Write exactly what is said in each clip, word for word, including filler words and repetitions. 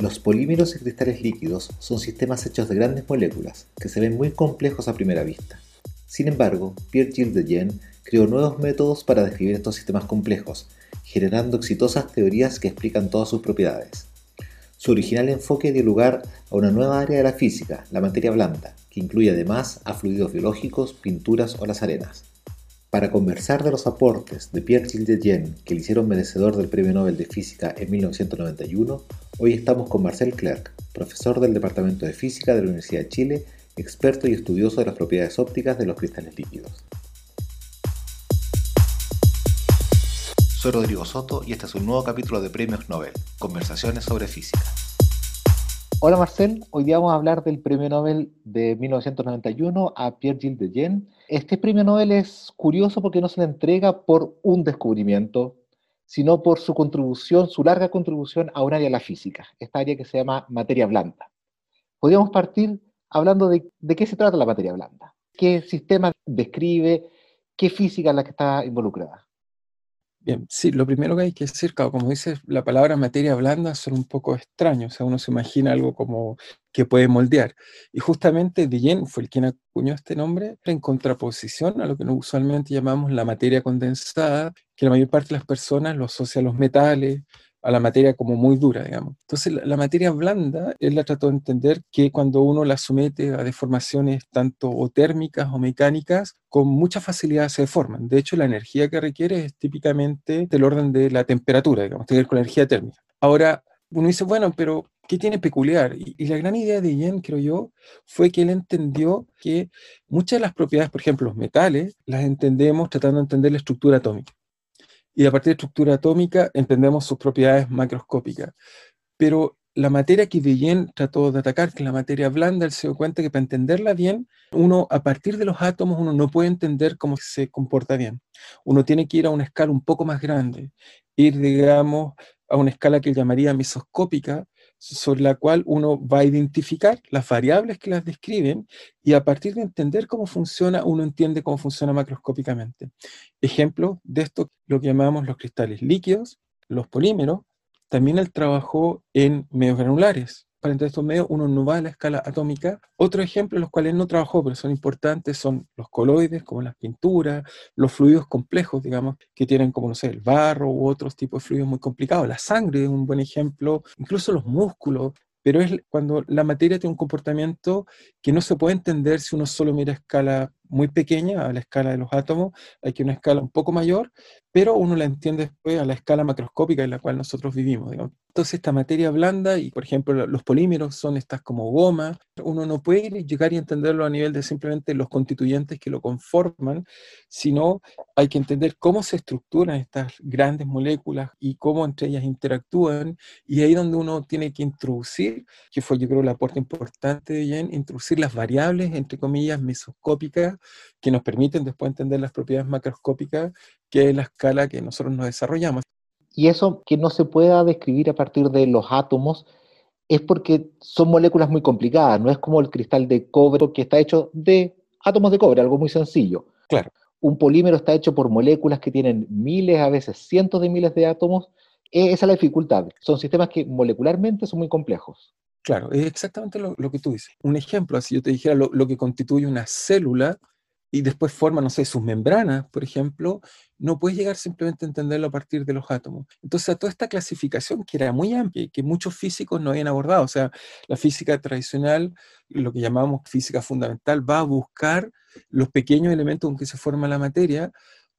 Los polímeros y cristales líquidos son sistemas hechos de grandes moléculas que se ven muy complejos a primera vista. Sin embargo, Pierre-Gilles de Gennes creó nuevos métodos para describir estos sistemas complejos, generando exitosas teorías que explican todas sus propiedades. Su original enfoque dio lugar a una nueva área de la física, la materia blanda, que incluye además a fluidos biológicos, pinturas o las arenas. Para conversar de los aportes de Pierre-Gilles de Gennes que le hicieron merecedor del Premio Nobel de Física en mil novecientos noventa y uno, hoy estamos con Marcel Clerc, profesor del Departamento de Física de la Universidad de Chile, experto y estudioso de las propiedades ópticas de los cristales líquidos. Soy Rodrigo Soto y este es un nuevo capítulo de Premios Nobel, conversaciones sobre física. Hola Marcel, hoy día vamos a hablar del Premio Nobel de mil novecientos noventa y uno a Pierre-Gilles de Gennes. Este Premio Nobel es curioso porque no se le entrega por un descubrimiento, sino por su contribución, su larga contribución a un área de la física, esta área que se llama materia blanda. Podríamos partir hablando de, de qué se trata la materia blanda, qué sistema describe, qué física es la que está involucrada. Bien, sí, lo primero que hay que decir, como dices, la palabra materia blanda son un poco extraños, o sea, uno se imagina algo como que puede moldear. Y justamente de Gennes fue el quien acuñó este nombre en contraposición a lo que usualmente llamamos la materia condensada, que la mayor parte de las personas lo asocia a los metales, a la materia como muy dura, digamos. Entonces la, la materia blanda, él la trató de entender que cuando uno la somete a deformaciones tanto o térmicas o mecánicas, con mucha facilidad se deforman. De hecho, la energía que requiere es típicamente del orden de la temperatura, digamos, tiene que ver con la energía térmica. Ahora, uno dice, bueno, pero ¿qué tiene peculiar? Y, y la gran idea de Gennes, creo yo, fue que él entendió que muchas de las propiedades, por ejemplo, los metales, las entendemos tratando de entender la estructura atómica. Y a partir de estructura atómica entendemos sus propiedades macroscópicas. Pero la materia que de Gennes trató de atacar, que es la materia blanda, él se dio cuenta que para entenderla bien, uno a partir de los átomos uno no puede entender cómo se comporta bien. Uno tiene que ir a una escala un poco más grande, ir, digamos, a una escala que llamaría mesoscópica, sobre la cual uno va a identificar las variables que las describen y a partir de entender cómo funciona, uno entiende cómo funciona macroscópicamente. Ejemplos de esto, lo que llamamos los cristales líquidos, los polímeros, también él trabajó en medios granulares. Para entender estos medios, uno no va a la escala atómica. Otro ejemplo, los cuales no trabajó, pero son importantes, son los coloides, como las pinturas, los fluidos complejos, digamos, que tienen como, no sé, el barro u otros tipos de fluidos muy complicados. La sangre es un buen ejemplo, incluso los músculos, pero es cuando la materia tiene un comportamiento que no se puede entender si uno solo mira a escala muy pequeña, a la escala de los átomos, hay que una escala un poco mayor, pero uno la entiende después a la escala macroscópica en la cual nosotros vivimos, digamos. Entonces esta materia blanda, y por ejemplo los polímeros son estas como gomas, uno no puede llegar y entenderlo a nivel de simplemente los constituyentes que lo conforman, sino hay que entender cómo se estructuran estas grandes moléculas y cómo entre ellas interactúan, y ahí donde uno tiene que introducir, que fue yo creo el aporte importante de Gennes, introducir las variables, entre comillas, mesoscópicas, que nos permiten después entender las propiedades macroscópicas, que es la escala que nosotros nos desarrollamos. Y eso que no se pueda describir a partir de los átomos es porque son moléculas muy complicadas, no es como el cristal de cobre que está hecho de átomos de cobre, algo muy sencillo. Claro. Un polímero está hecho por moléculas que tienen miles, a veces cientos de miles de átomos. Esa es la dificultad. Son sistemas que molecularmente son muy complejos. Claro, es exactamente lo, lo que tú dices. Un ejemplo, así yo te dijera lo, lo que constituye una célula, y después forma, no sé, sus membranas, por ejemplo, no puedes llegar simplemente a entenderlo a partir de los átomos. Entonces, a toda esta clasificación que era muy amplia y que muchos físicos no habían abordado, o sea, la física tradicional, lo que llamamos física fundamental, va a buscar los pequeños elementos en que se forma la materia,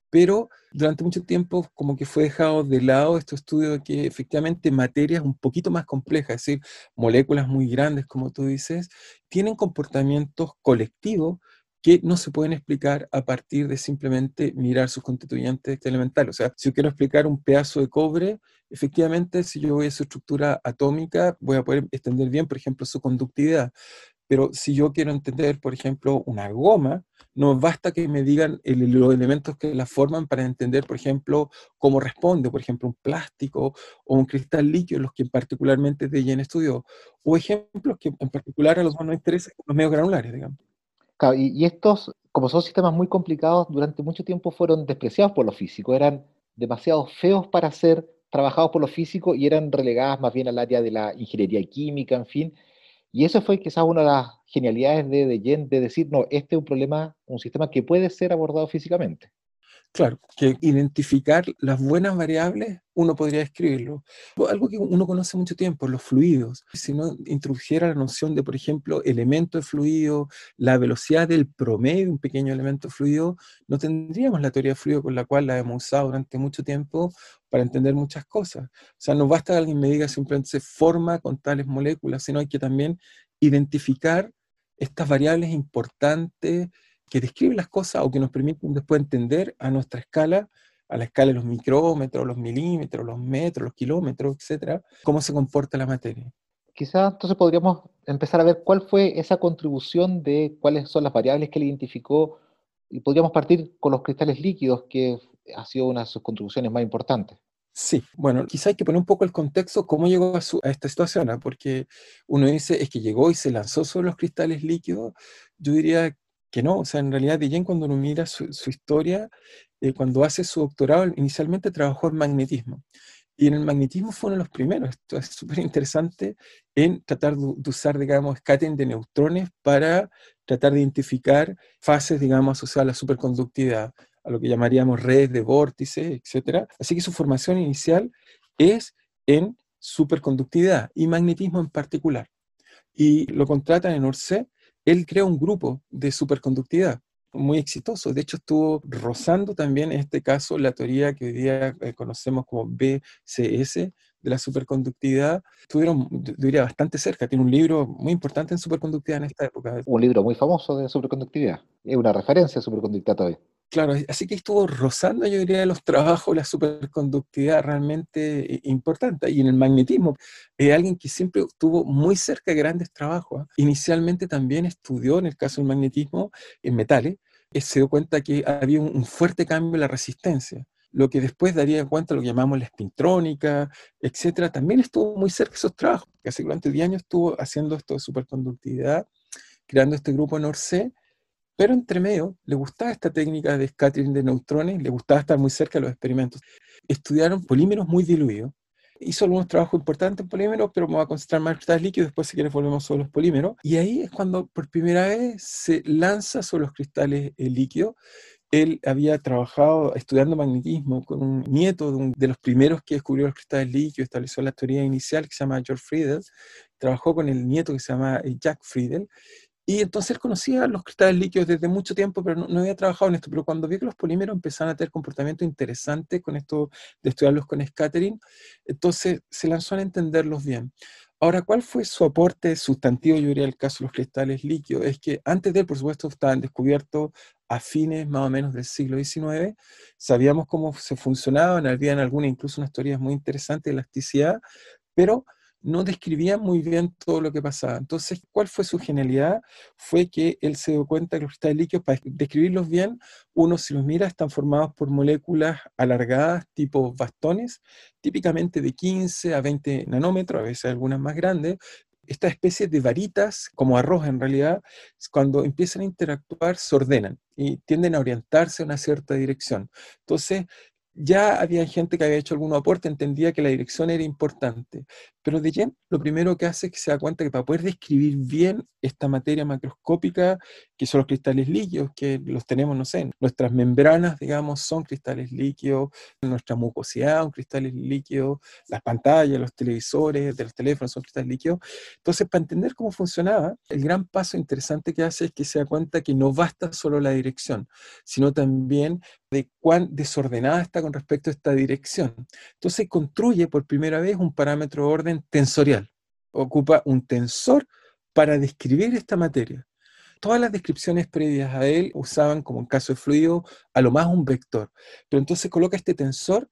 pero durante mucho tiempo como que fue dejado de lado este estudio de que efectivamente materias un poquito más complejas, es decir, moléculas muy grandes, como tú dices, tienen comportamientos colectivos que no se pueden explicar a partir de simplemente mirar sus constituyentes elementales. O sea, si yo quiero explicar un pedazo de cobre, efectivamente, si yo voy a su estructura atómica, voy a poder entender bien, por ejemplo, su conductividad. Pero si yo quiero entender, por ejemplo, una goma, no basta que me digan el, los elementos que la forman para entender, por ejemplo, cómo responde, por ejemplo, un plástico o un cristal líquido, los que particularmente de Gennes estudió, o ejemplos que en particular a los que nos interesan, los medios granulares, digamos. Y estos, como son sistemas muy complicados, durante mucho tiempo fueron despreciados por los físicos, eran demasiado feos para ser trabajados por los físicos y eran relegadas más bien al área de la ingeniería química, en fin. Y eso fue quizás una de las genialidades de De Gennes, de decir, no, este es un problema, un sistema que puede ser abordado físicamente. Claro, que identificar las buenas variables, uno podría escribirlo. Algo que uno conoce mucho tiempo, los fluidos. Si no introdujera la noción de, por ejemplo, elemento de fluido, la velocidad del promedio de un pequeño elemento de fluido, no tendríamos la teoría de fluido con la cual la hemos usado durante mucho tiempo para entender muchas cosas. O sea, no basta que alguien me diga simplemente se forma con tales moléculas, sino hay que también identificar estas variables importantes que describen las cosas o que nos permiten después entender a nuestra escala, a la escala de los micrómetros, los milímetros, los metros, los kilómetros, etcétera, cómo se comporta la materia. Quizás entonces podríamos empezar a ver cuál fue esa contribución de cuáles son las variables que él identificó, y podríamos partir con los cristales líquidos, que ha sido una de sus contribuciones más importantes. Sí, bueno, quizá hay que poner un poco el contexto cómo llegó a, su, a esta situación, ¿eh? Porque uno dice, es que llegó y se lanzó sobre los cristales líquidos. Yo diría que no, o sea, en realidad De Gennes, cuando uno mira su, su historia, eh, cuando hace su doctorado, inicialmente trabajó en magnetismo. Y en el magnetismo fue uno de los primeros, esto es súper interesante, en tratar de, de usar, digamos, scattering de neutrones para tratar de identificar fases, digamos, asociadas a la superconductividad, a lo que llamaríamos redes de vórtices, etcétera. Así que su formación inicial es en superconductividad y magnetismo en particular. Y lo contratan en Orsay. Él creó un grupo de superconductividad muy exitoso. De hecho, estuvo rozando también en este caso la teoría que hoy día conocemos como B C S de la superconductividad. Estuvieron, diría, bastante cerca. Tiene un libro muy importante en superconductividad en esta época. Un libro muy famoso de superconductividad. Es una referencia a superconductividad todavía. Claro, así que estuvo rozando, yo diría, los trabajos, la superconductividad realmente importante. Y en el magnetismo, eh, alguien que siempre estuvo muy cerca de grandes trabajos. Inicialmente también estudió, en el caso del magnetismo, en metales. Eh, se dio cuenta que había un, un fuerte cambio en la resistencia. Lo que después daría cuenta, lo que llamamos la espintrónica, etcétera. También estuvo muy cerca de esos trabajos. Casi durante diez años estuvo haciendo esto de superconductividad, creando este grupo en Orsay. Pero entre medio, le gustaba esta técnica de scattering de neutrones, le gustaba estar muy cerca de los experimentos. Estudiaron polímeros muy diluidos. Hizo algunos trabajos importantes en polímeros, pero me voy a concentrar más en cristales líquidos, después si quieres volvemos sobre los polímeros. Y ahí es cuando por primera vez se lanza sobre los cristales líquidos. Él había trabajado estudiando magnetismo con un nieto de, un, de los primeros que descubrió los cristales líquidos, estableció la teoría inicial que se llama George Friedel. Trabajó con el nieto que se llama Jack Friedel. Y entonces él conocía los cristales líquidos desde mucho tiempo, pero no, no había trabajado en esto. Pero cuando vio que los polímeros empezaron a tener comportamientos interesantes con esto de estudiarlos con scattering, entonces se lanzó a entenderlos bien. Ahora, ¿cuál fue su aporte sustantivo, yo diría, al caso de los cristales líquidos? Es que antes de él, por supuesto, estaban descubiertos a fines más o menos del siglo diecinueve. Sabíamos cómo se funcionaban, habían algunas, incluso unas teorías muy interesantes de elasticidad, pero no describía muy bien todo lo que pasaba. Entonces, ¿cuál fue su genialidad? Fue que él se dio cuenta que los cristales líquidos, para describirlos bien, uno si los mira están formados por moléculas alargadas, tipo bastones, típicamente de quince a veinte nanómetros, a veces algunas más grandes. Estas especies de varitas, como arroz en realidad, cuando empiezan a interactuar se ordenan y tienden a orientarse en una cierta dirección. Entonces, ya había gente que había hecho algún aporte, entendía que la dirección era importante. Pero De Gennes lo primero que hace es que se da cuenta que para poder describir bien esta materia macroscópica, que son los cristales líquidos, que los tenemos, no sé, nuestras membranas, digamos, son cristales líquidos, nuestra mucosidad son cristales líquidos, las pantallas, los televisores, de los teléfonos son cristales líquidos. Entonces, para entender cómo funcionaba, el gran paso interesante que hace es que se da cuenta que no basta solo la dirección, sino también de cuán desordenada está con respecto a esta dirección. Entonces construye por primera vez un parámetro de orden tensorial. Ocupa un tensor para describir esta materia. Todas las descripciones previas a él usaban, como en caso de fluido, a lo más un vector. Pero entonces coloca este tensor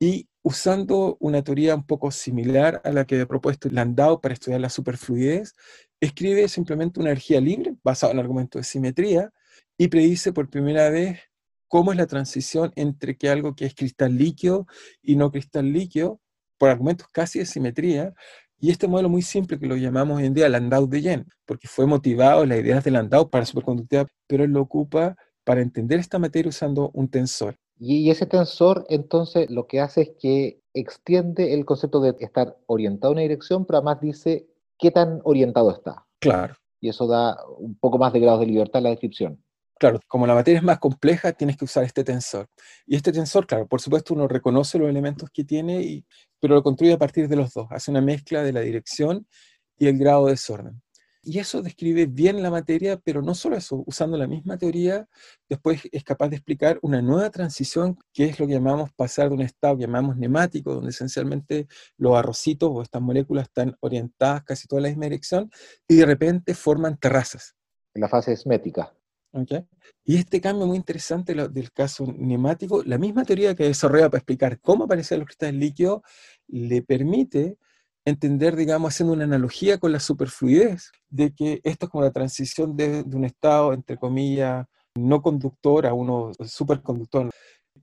y usando una teoría un poco similar a la que ha propuesto Landau para estudiar la superfluidez, escribe simplemente una energía libre, basada en el argumento de simetría, y predice por primera vez cómo es la transición entre que algo que es cristal líquido y no cristal líquido, por argumentos casi de simetría, y este modelo muy simple que lo llamamos hoy en día Landau-de Gennes, porque fue motivado en las ideas de Landau para superconductividad, pero él lo ocupa para entender esta materia usando un tensor. Y ese tensor, entonces, lo que hace es que extiende el concepto de estar orientado en una dirección, pero además dice qué tan orientado está. Claro. Y eso da un poco más de grados de libertad en la descripción. Claro, como la materia es más compleja, tienes que usar este tensor. Y este tensor, claro, por supuesto uno reconoce los elementos que tiene, y, pero lo construye a partir de los dos. Hace una mezcla de la dirección y el grado de desorden. Y eso describe bien la materia, pero no solo eso, usando la misma teoría, después es capaz de explicar una nueva transición, que es lo que llamamos pasar de un estado que llamamos nemático, donde esencialmente los arrocitos o estas moléculas están orientadas casi toda la misma dirección, y de repente forman terrazas. En la fase esmética. Okay. Y este cambio muy interesante del caso nemático, la misma teoría que desarrolla para explicar cómo aparecen los cristales líquidos, le permite entender, digamos, haciendo una analogía con la superfluidez, de que esto es como la transición de, de un estado, entre comillas, no conductor a uno superconductor.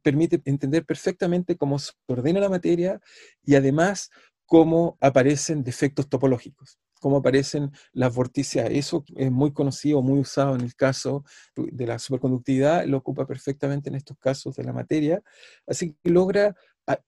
Permite entender perfectamente cómo se ordena la materia y además cómo aparecen defectos topológicos, cómo aparecen las vorticias. Eso es muy conocido, muy usado en el caso de la superconductividad, lo ocupa perfectamente en estos casos de la materia. Así que logra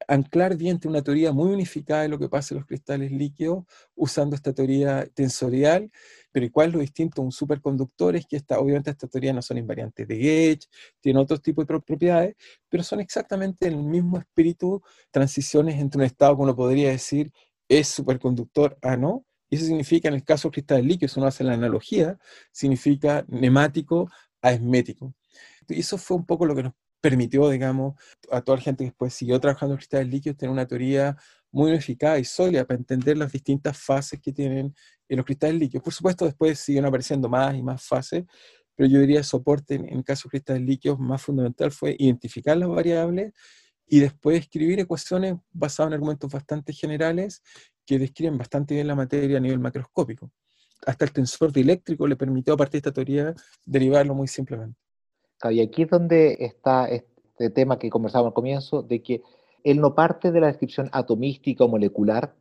anclar bien una teoría muy unificada de lo que pasa en los cristales líquidos, usando esta teoría tensorial, pero igual lo distinto a un superconductor es que esta, obviamente estas teorías no son invariantes de Gauge, tienen otros tipos de propiedades, pero son exactamente el mismo espíritu, transiciones entre un estado que uno podría decir es superconductor a no, y eso significa en el caso de cristales líquidos, si uno hace la analogía, significa nemático a esmético. Y eso fue un poco lo que nos permitió, digamos, a toda la gente que después siguió trabajando en cristales líquidos tener una teoría muy unificada y sólida para entender las distintas fases que tienen en los cristales líquidos. Por supuesto, después siguen apareciendo más y más fases, pero yo diría soporte en, en caso de cristales líquidos más fundamental fue identificar las variables y después escribir ecuaciones basadas en argumentos bastante generales que describen bastante bien la materia a nivel macroscópico. Hasta el tensor dieléctrico le permitió, a partir de esta teoría, derivarlo muy simplemente. Y aquí es donde está este tema que conversábamos al comienzo, de que él no parte de la descripción atomística o molecular,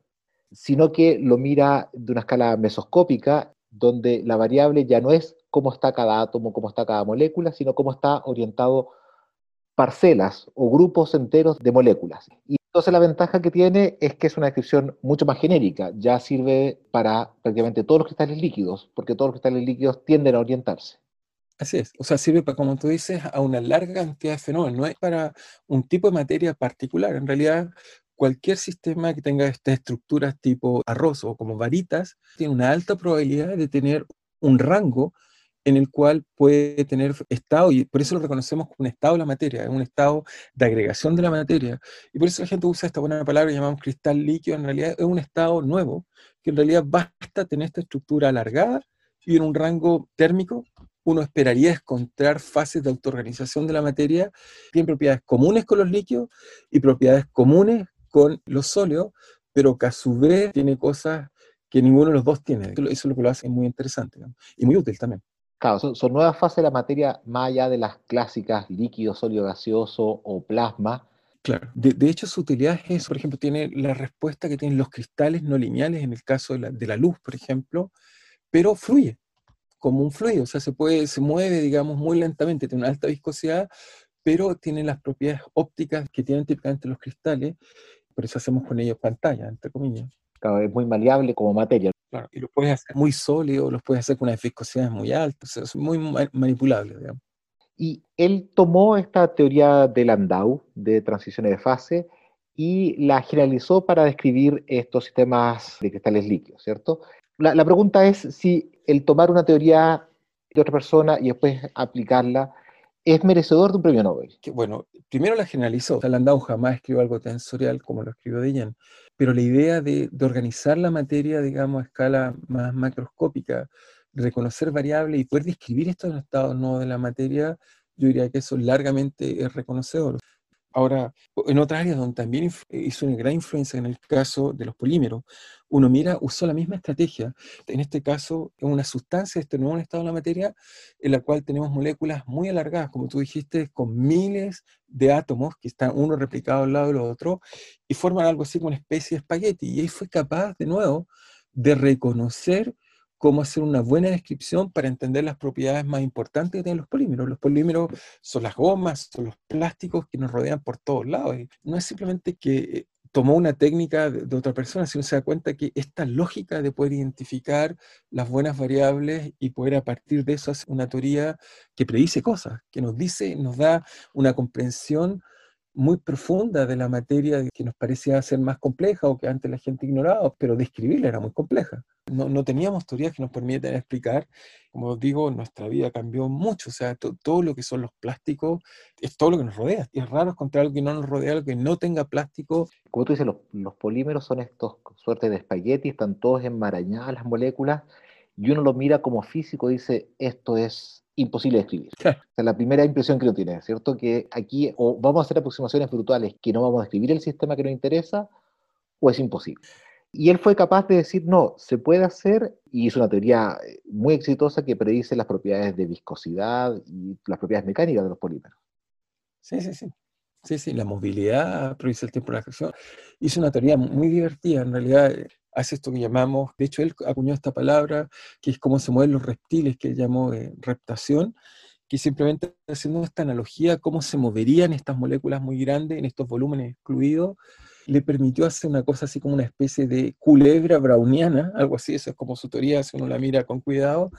sino que lo mira de una escala mesoscópica, donde la variable ya no es cómo está cada átomo, cómo está cada molécula, sino cómo está orientado parcelas o grupos enteros de moléculas. Y entonces la ventaja que tiene es que es una descripción mucho más genérica, ya sirve para prácticamente todos los cristales líquidos, porque todos los cristales líquidos tienden a orientarse. Así es, o sea, sirve para, como tú dices, a una larga cantidad de fenómenos, no es para un tipo de materia particular, en realidad cualquier sistema que tenga estas estructuras tipo arroz o como varitas, tiene una alta probabilidad de tener un rango en el cual puede tener estado, y por eso lo reconocemos como un estado de la materia, es un estado de agregación de la materia, y por eso la gente usa esta buena palabra que llamamos cristal líquido, en realidad es un estado nuevo, que en realidad basta tener esta estructura alargada y en un rango térmico, uno esperaría encontrar fases de autoorganización de la materia, tienen propiedades comunes con los líquidos y propiedades comunes con los sólidos, pero que a su vez tiene cosas que ninguno de los dos tiene. Eso es lo que lo hace muy interesante, ¿no? Y muy útil también. Claro, son, son nuevas fases de la materia más allá de las clásicas líquido, sólido, gaseoso o plasma. Claro, de, de hecho su utilidad es, por ejemplo, tiene la respuesta que tienen los cristales no lineales, en el caso de la, de la luz, por ejemplo, pero fluye como un fluido, o sea, se puede, se mueve, digamos, muy lentamente, tiene una alta viscosidad, pero tiene las propiedades ópticas que tienen típicamente los cristales, por eso hacemos con ellos pantalla, entre comillas. Claro, es muy maleable como materia. Claro, y los puedes hacer muy sólidos, los puedes hacer con unas viscosidades muy altas, o sea, es muy manipulable, digamos. Y él tomó esta teoría de Landau, de transiciones de fase, y la generalizó para describir estos sistemas de cristales líquidos, ¿cierto? La, la pregunta es si el tomar una teoría de otra persona y después aplicarla es merecedor de un premio Nobel. Que, bueno, primero la generalizó. O sea, Landau jamás escribió algo tensorial como lo escribió de Gennes, pero la idea de, de organizar la materia, digamos, a escala más macroscópica, reconocer variables y poder describir estos estados nuevos de la materia, yo diría que eso largamente es reconocedor. Ahora, en otras áreas donde también hizo una gran influencia, en el caso de los polímeros, uno mira, usó la misma estrategia. En este caso, es una sustancia, este nuevo estado de la materia, en la cual tenemos moléculas muy alargadas, como tú dijiste, con miles de átomos que están uno replicado al lado del otro, y forman algo así como una especie de espagueti. Y ahí fue capaz, de nuevo, de reconocer cómo hacer una buena descripción para entender las propiedades más importantes que tienen los polímeros. Los polímeros son las gomas, son los plásticos que nos rodean por todos lados. No es simplemente que tomó una técnica de, de otra persona, si uno se da cuenta que esta lógica de poder identificar las buenas variables y poder a partir de eso hacer una teoría que predice cosas, que nos dice, nos da una comprensión muy profunda de la materia que nos parecía ser más compleja o que antes la gente ignoraba, pero describirla era muy compleja. No, no teníamos teorías que nos permiten explicar. Como digo, nuestra vida cambió mucho, o sea, to, todo lo que son los plásticos es todo lo que nos rodea. Es raro encontrar algo que no nos rodea, algo que no tenga plástico. Como tú dices, los, los polímeros son estos suertes de espagueti, están todos enmarañadas las moléculas, y uno lo mira como físico y dice, esto es imposible de escribir. O sea, la primera impresión que uno tiene, ¿cierto? Que aquí o vamos a hacer aproximaciones brutuales que no vamos a escribir el sistema que nos interesa, o es imposible. Y él fue capaz de decir, no, se puede hacer, y hizo una teoría muy exitosa que predice las propiedades de viscosidad y las propiedades mecánicas de los polímeros. Sí, sí, sí. Sí, sí, la movilidad, predice el tiempo de la reacción. Hizo una teoría muy divertida, en realidad. Hace esto que llamamos, de hecho él acuñó esta palabra, que es cómo se mueven los reptiles, que él llamó de reptación, que simplemente haciendo esta analogía, cómo se moverían estas moléculas muy grandes en estos volúmenes excluidos, le permitió hacer una cosa así como una especie de culebra browniana, algo así, eso es como su teoría, si uno la mira con cuidado,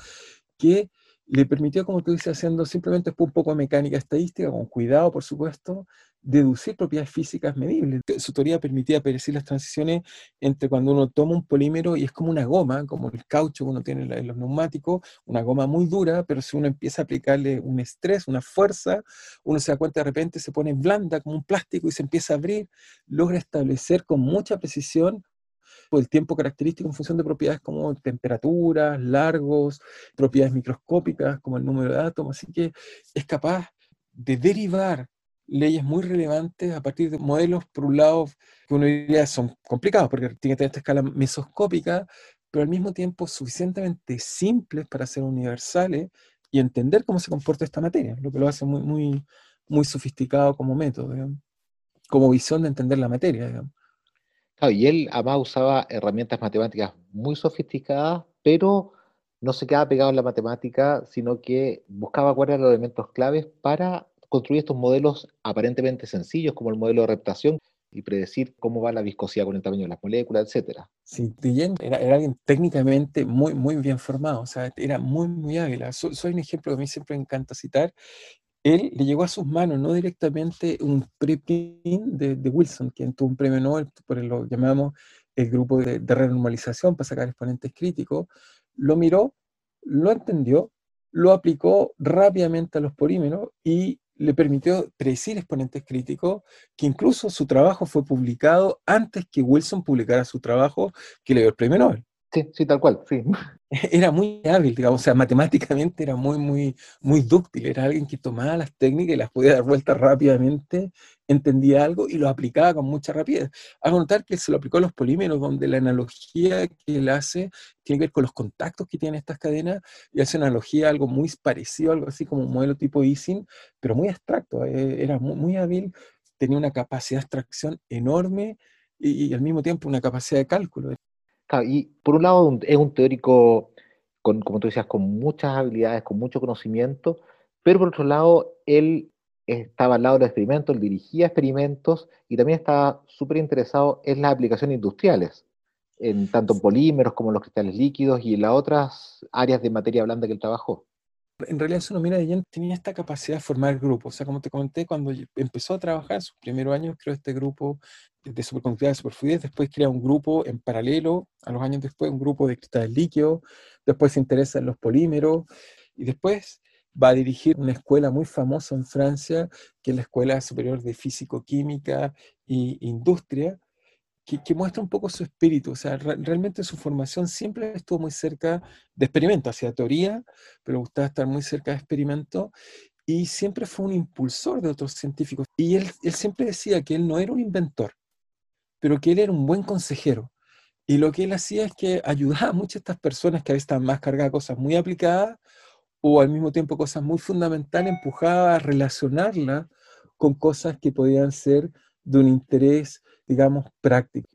que le permitió, como tú dices, haciendo simplemente un poco de mecánica estadística, con cuidado, por supuesto, deducir propiedades físicas medibles. Su teoría permitía predecir las transiciones entre cuando uno toma un polímero y es como una goma, como el caucho que uno tiene en los neumáticos, una goma muy dura, pero si uno empieza a aplicarle un estrés, una fuerza, uno se da cuenta de repente se pone blanda como un plástico y se empieza a abrir, logra establecer con mucha precisión por el tiempo característico en función de propiedades como temperaturas, largos, propiedades microscópicas como el número de átomos, así que es capaz de derivar leyes muy relevantes a partir de modelos, por un lado, que uno diría son complicados porque tienen que tener esta escala mesoscópica, pero al mismo tiempo suficientemente simples para ser universales y entender cómo se comporta esta materia, lo que lo hace muy, muy, muy sofisticado como método, digamos, como visión de entender la materia, digamos. Claro, y él además usaba herramientas matemáticas muy sofisticadas, pero no se quedaba pegado en la matemática, sino que buscaba cuáles eran los elementos claves para construir estos modelos aparentemente sencillos, como el modelo de reptación, y predecir cómo va la viscosidad con el tamaño de las moléculas, etcétera. Sí, era, era alguien técnicamente muy, muy bien formado, o sea, era muy, muy hábil. So, soy un ejemplo que a mí siempre me encanta citar. Él le llegó a sus manos, no directamente, un preprint de, de Wilson, quien tuvo un premio Nobel, por el, lo llamamos el grupo de, de renormalización para sacar exponentes críticos. Lo miró, lo entendió, lo aplicó rápidamente a los polímeros y le permitió predecir exponentes críticos, que incluso su trabajo fue publicado antes que Wilson publicara su trabajo que le dio el premio Nobel. Sí, sí, tal cual, sí. Era muy hábil, digamos, o sea, matemáticamente era muy, muy, muy dúctil, era alguien que tomaba las técnicas y las podía dar vueltas rápidamente, entendía algo y lo aplicaba con mucha rapidez. A notar que se lo aplicó a los polímeros, donde la analogía que él hace tiene que ver con los contactos que tienen estas cadenas, y hace una analogía algo muy parecido, algo así como un modelo tipo Ising, pero muy abstracto, eh, era muy, muy hábil, tenía una capacidad de abstracción enorme y, y al mismo tiempo una capacidad de cálculo. Claro, y por un lado es un teórico, con, como tú decías, con muchas habilidades, con mucho conocimiento, pero por otro lado él estaba al lado de los experimentos, él dirigía experimentos y también estaba súper interesado en las aplicaciones industriales, en tanto en polímeros como en los cristales líquidos y en las otras áreas de materia blanda que él trabajó. En realidad, si uno mira, de Gennes tenía esta capacidad de formar grupos. O sea, como te comenté, cuando empezó a trabajar, en sus primeros años creó este grupo de superconductividad, de superfluidez, después crea un grupo en paralelo, a los años después, un grupo de cristales líquidos, después se interesa en los polímeros, y después va a dirigir una escuela muy famosa en Francia, que es la Escuela Superior de Físico-Química e Industria, Que, que muestra un poco su espíritu, o sea, re, realmente su formación siempre estuvo muy cerca de experimento, hacia teoría, pero gustaba estar muy cerca de experimento, y siempre fue un impulsor de otros científicos. Y él, él siempre decía que él no era un inventor, pero que él era un buen consejero. Y lo que él hacía es que ayudaba mucho a estas personas que a veces estaban más cargadas de cosas muy aplicadas, o al mismo tiempo cosas muy fundamentales, empujaba a relacionarlas con cosas que podían ser de un interés, digamos, práctico.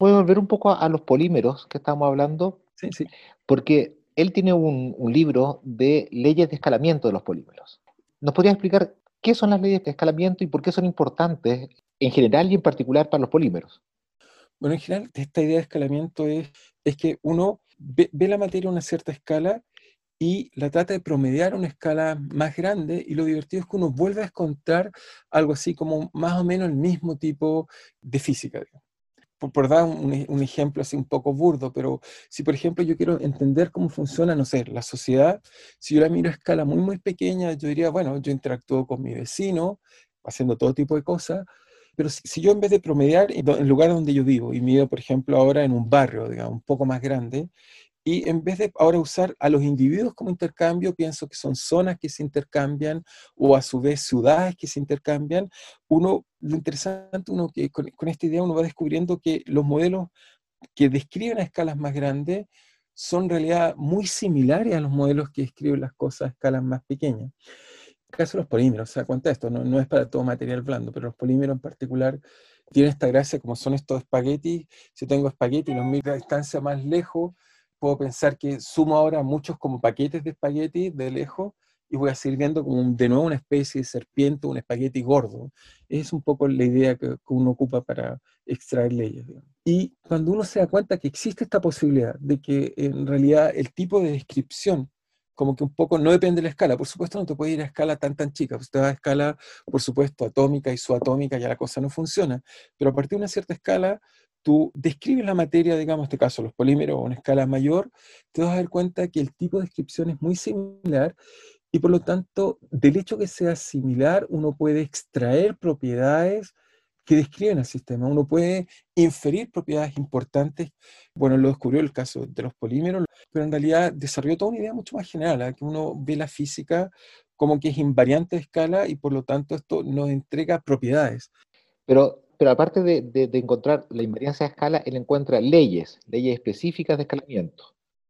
Voy a volver un poco a, a los polímeros que estábamos hablando, sí, sí. Porque él tiene un, un libro de leyes de escalamiento de los polímeros. ¿Nos podrías explicar qué son las leyes de escalamiento y por qué son importantes en general y en particular para los polímeros? Bueno, en general, esta idea de escalamiento es, es que uno ve, ve la materia a una cierta escala y la trata de promediar a una escala más grande, y lo divertido es que uno vuelve a encontrar algo así como más o menos el mismo tipo de física, digamos. Por, por dar un, un ejemplo así un poco burdo, pero si por ejemplo yo quiero entender cómo funciona, no sé, la sociedad, si yo la miro a escala muy muy pequeña, yo diría, bueno, yo interactúo con mi vecino, haciendo todo tipo de cosas, pero si, si yo en vez de promediar en el lugar donde yo vivo, y mido por ejemplo ahora en un barrio, digamos, un poco más grande, y en vez de ahora usar a los individuos como intercambio, pienso que son zonas que se intercambian, o a su vez ciudades que se intercambian, uno, lo interesante, uno que con, con esta idea uno va descubriendo que los modelos que describen a escalas más grandes son en realidad muy similares a los modelos que describen las cosas a escalas más pequeñas. En el caso de los polímeros, o sea, cuenta esto, no, no es para todo material blando, pero los polímeros en particular tienen esta gracia, como son estos espaguetis, si tengo espaguetis y los miro a distancia más lejos, puedo pensar que sumo ahora muchos como paquetes de espagueti de lejos y voy a seguir viendo como un, de nuevo una especie de serpiente, un espagueti gordo. Es un poco la idea que, que uno ocupa para extraer leyes, digamos. Y cuando uno se da cuenta que existe esta posibilidad de que en realidad el tipo de descripción como que un poco no depende de la escala, por supuesto no te puede ir a escala tan tan chica, pues te vas a escala, por supuesto, atómica y subatómica, ya la cosa no funciona, pero a partir de una cierta escala, tú describes la materia, digamos, en este caso los polímeros, a una escala mayor, te vas a dar cuenta que el tipo de descripción es muy similar, y por lo tanto, del hecho que sea similar, uno puede extraer propiedades que describen al sistema, uno puede inferir propiedades importantes. Bueno, lo descubrió el caso de los polímeros, pero en realidad desarrolló toda una idea mucho más general, ¿eh? Que uno ve la física como que es invariante de escala, y por lo tanto esto nos entrega propiedades. Pero... Pero aparte de, de, de encontrar la invariancia de escala, él encuentra leyes, leyes específicas de escalamiento.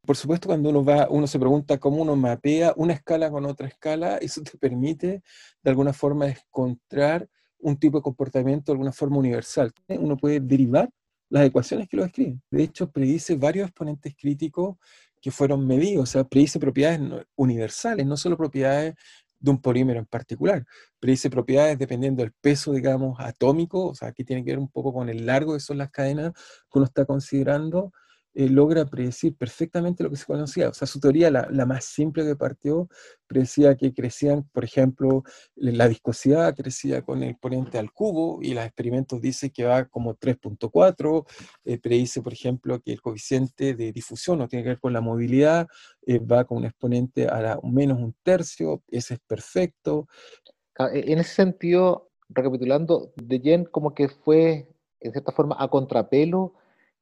Por supuesto, cuando uno va, uno se pregunta cómo uno mapea una escala con otra escala, eso te permite, de alguna forma, encontrar un tipo de comportamiento de alguna forma universal. Uno puede derivar las ecuaciones que lo describen. De hecho, predice varios exponentes críticos que fueron medidos, o sea, predice propiedades universales, no solo propiedades de un polímero en particular, predice propiedades dependiendo del peso, digamos, atómico, o sea, que tiene que ver un poco con el largo, que son las cadenas que uno está considerando, eh, logra predecir perfectamente lo que se conocía. O sea, su teoría, la, la más simple que partió, predecía que crecían, por ejemplo, la viscosidad crecía con el exponente al cubo, y los experimentos dicen que va como tres punto cuatro, eh, predice, por ejemplo, que el coeficiente de difusión no tiene que ver con la movilidad, eh, va con un exponente a la menos un tercio, ese es perfecto. En ese sentido, recapitulando, de Gennes como que fue, en cierta forma, a contrapelo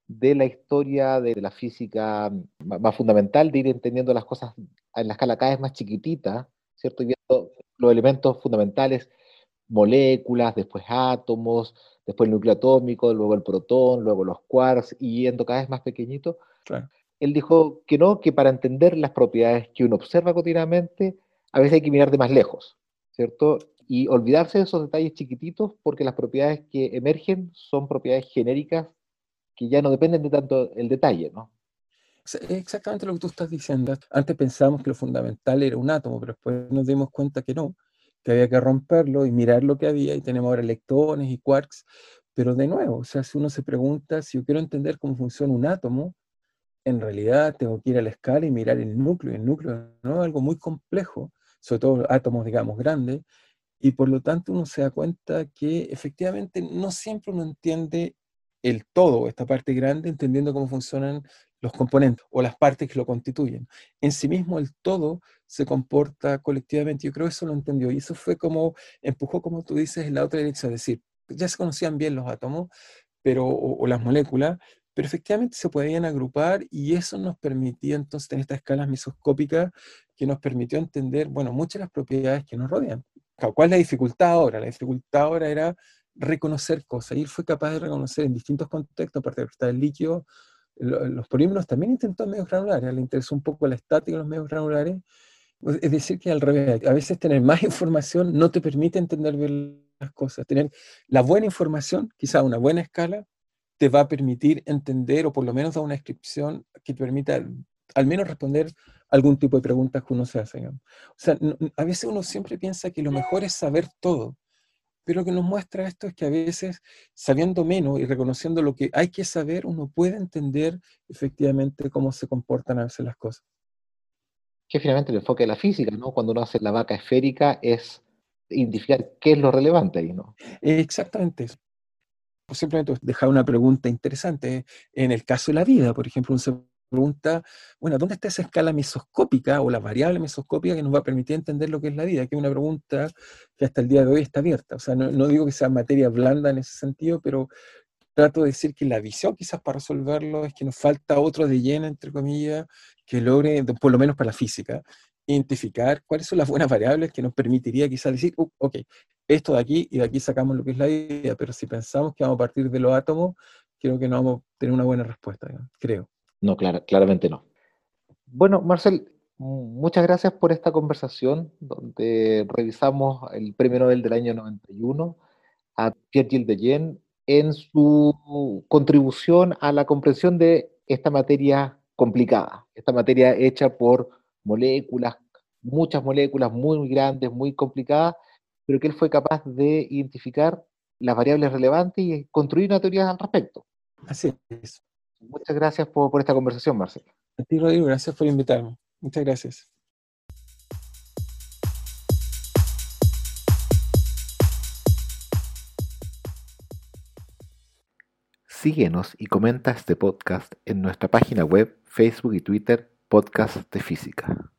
de la historia de la física más fundamental, de ir entendiendo las cosas en la escala cada vez más chiquitita, ¿cierto? Y viendo los elementos fundamentales, moléculas, después átomos, después el núcleo atómico, luego el protón, luego los quarks, y yendo cada vez más pequeñito. Claro. Él dijo que no, que para entender las propiedades que uno observa cotidianamente, a veces hay que mirar de más lejos, ¿cierto? Y olvidarse de esos detalles chiquititos, porque las propiedades que emergen son propiedades genéricas que ya no dependen de tanto el detalle, ¿no? Exactamente lo que tú estás diciendo. Antes pensábamos que lo fundamental era un átomo, pero después nos dimos cuenta que no, que había que romperlo y mirar lo que había, y tenemos ahora electrones y quarks, pero de nuevo, o sea, si uno se pregunta, si yo quiero entender cómo funciona un átomo, en realidad tengo que ir a la escala y mirar el núcleo, y el núcleo no es algo muy complejo, sobre todo átomos, digamos, grandes, y por lo tanto uno se da cuenta que efectivamente no siempre uno entiende el todo, esta parte grande, entendiendo cómo funcionan los componentes o las partes que lo constituyen. En sí mismo el todo se comporta colectivamente, yo creo que eso lo entendió, y eso fue como, empujó, como tú dices, en la otra dirección, es decir, ya se conocían bien los átomos pero, o, o las moléculas, pero efectivamente se podían agrupar, y eso nos permitía entonces tener estas escalas mesoscópicas que nos permitió entender, bueno, muchas de las propiedades que nos rodean. ¿Cuál es la dificultad ahora? La dificultad ahora era reconocer cosas, y él fue capaz de reconocer en distintos contextos, aparte de estar el líquido, los polímeros también intentó en medios granulares, le interesó un poco la estática en los medios granulares, es decir que al revés, a veces tener más información no te permite entender bien las cosas, tener la buena información, quizá una buena escala, te va a permitir entender, o por lo menos dar una descripción que te permita al menos responder algún tipo de preguntas que uno se hace, digamos. O sea, a veces uno siempre piensa que lo mejor es saber todo, Pero lo que nos muestra esto es que a veces, sabiendo menos y reconociendo lo que hay que saber, uno puede entender efectivamente cómo se comportan a veces las cosas. Que finalmente el enfoque de la física, ¿no? Cuando uno hace la vaca esférica es identificar qué es lo relevante ahí, ¿no? Exactamente eso. Simplemente dejar una pregunta interesante. En el caso de la vida, por ejemplo, uno se pregunta, bueno, ¿dónde está esa escala mesoscópica o la variable mesoscópica que nos va a permitir entender lo que es la vida? Que es una pregunta que hasta el día de hoy está abierta. O sea, no, no digo que sea materia blanda en ese sentido, pero trato de decir que la visión quizás para resolverlo es que nos falta otro de lleno, entre comillas, que logre, por lo menos para la física, identificar cuáles son las buenas variables que nos permitiría quizás decir, uh, ok, esto de aquí y de aquí sacamos lo que es la vida, pero si pensamos que vamos a partir de los átomos, creo que no vamos a tener una buena respuesta, ¿no? Creo. No, clar- claramente no. Bueno, Marcel, muchas gracias por esta conversación, donde revisamos el Premio Nobel del año noventa y uno a Pierre-Gilles de Gennes en su contribución a la comprensión de esta materia complicada, esta materia hecha por moléculas, muchas moléculas muy grandes, muy complicadas, pero que él fue capaz de identificar las variables relevantes y construir una teoría al respecto. Así es. Muchas gracias por, por esta conversación, Marcel. A ti, Rodrigo, gracias por invitarme. Muchas gracias. Síguenos y comenta este podcast en nuestra página web, Facebook y Twitter, Podcast de Física.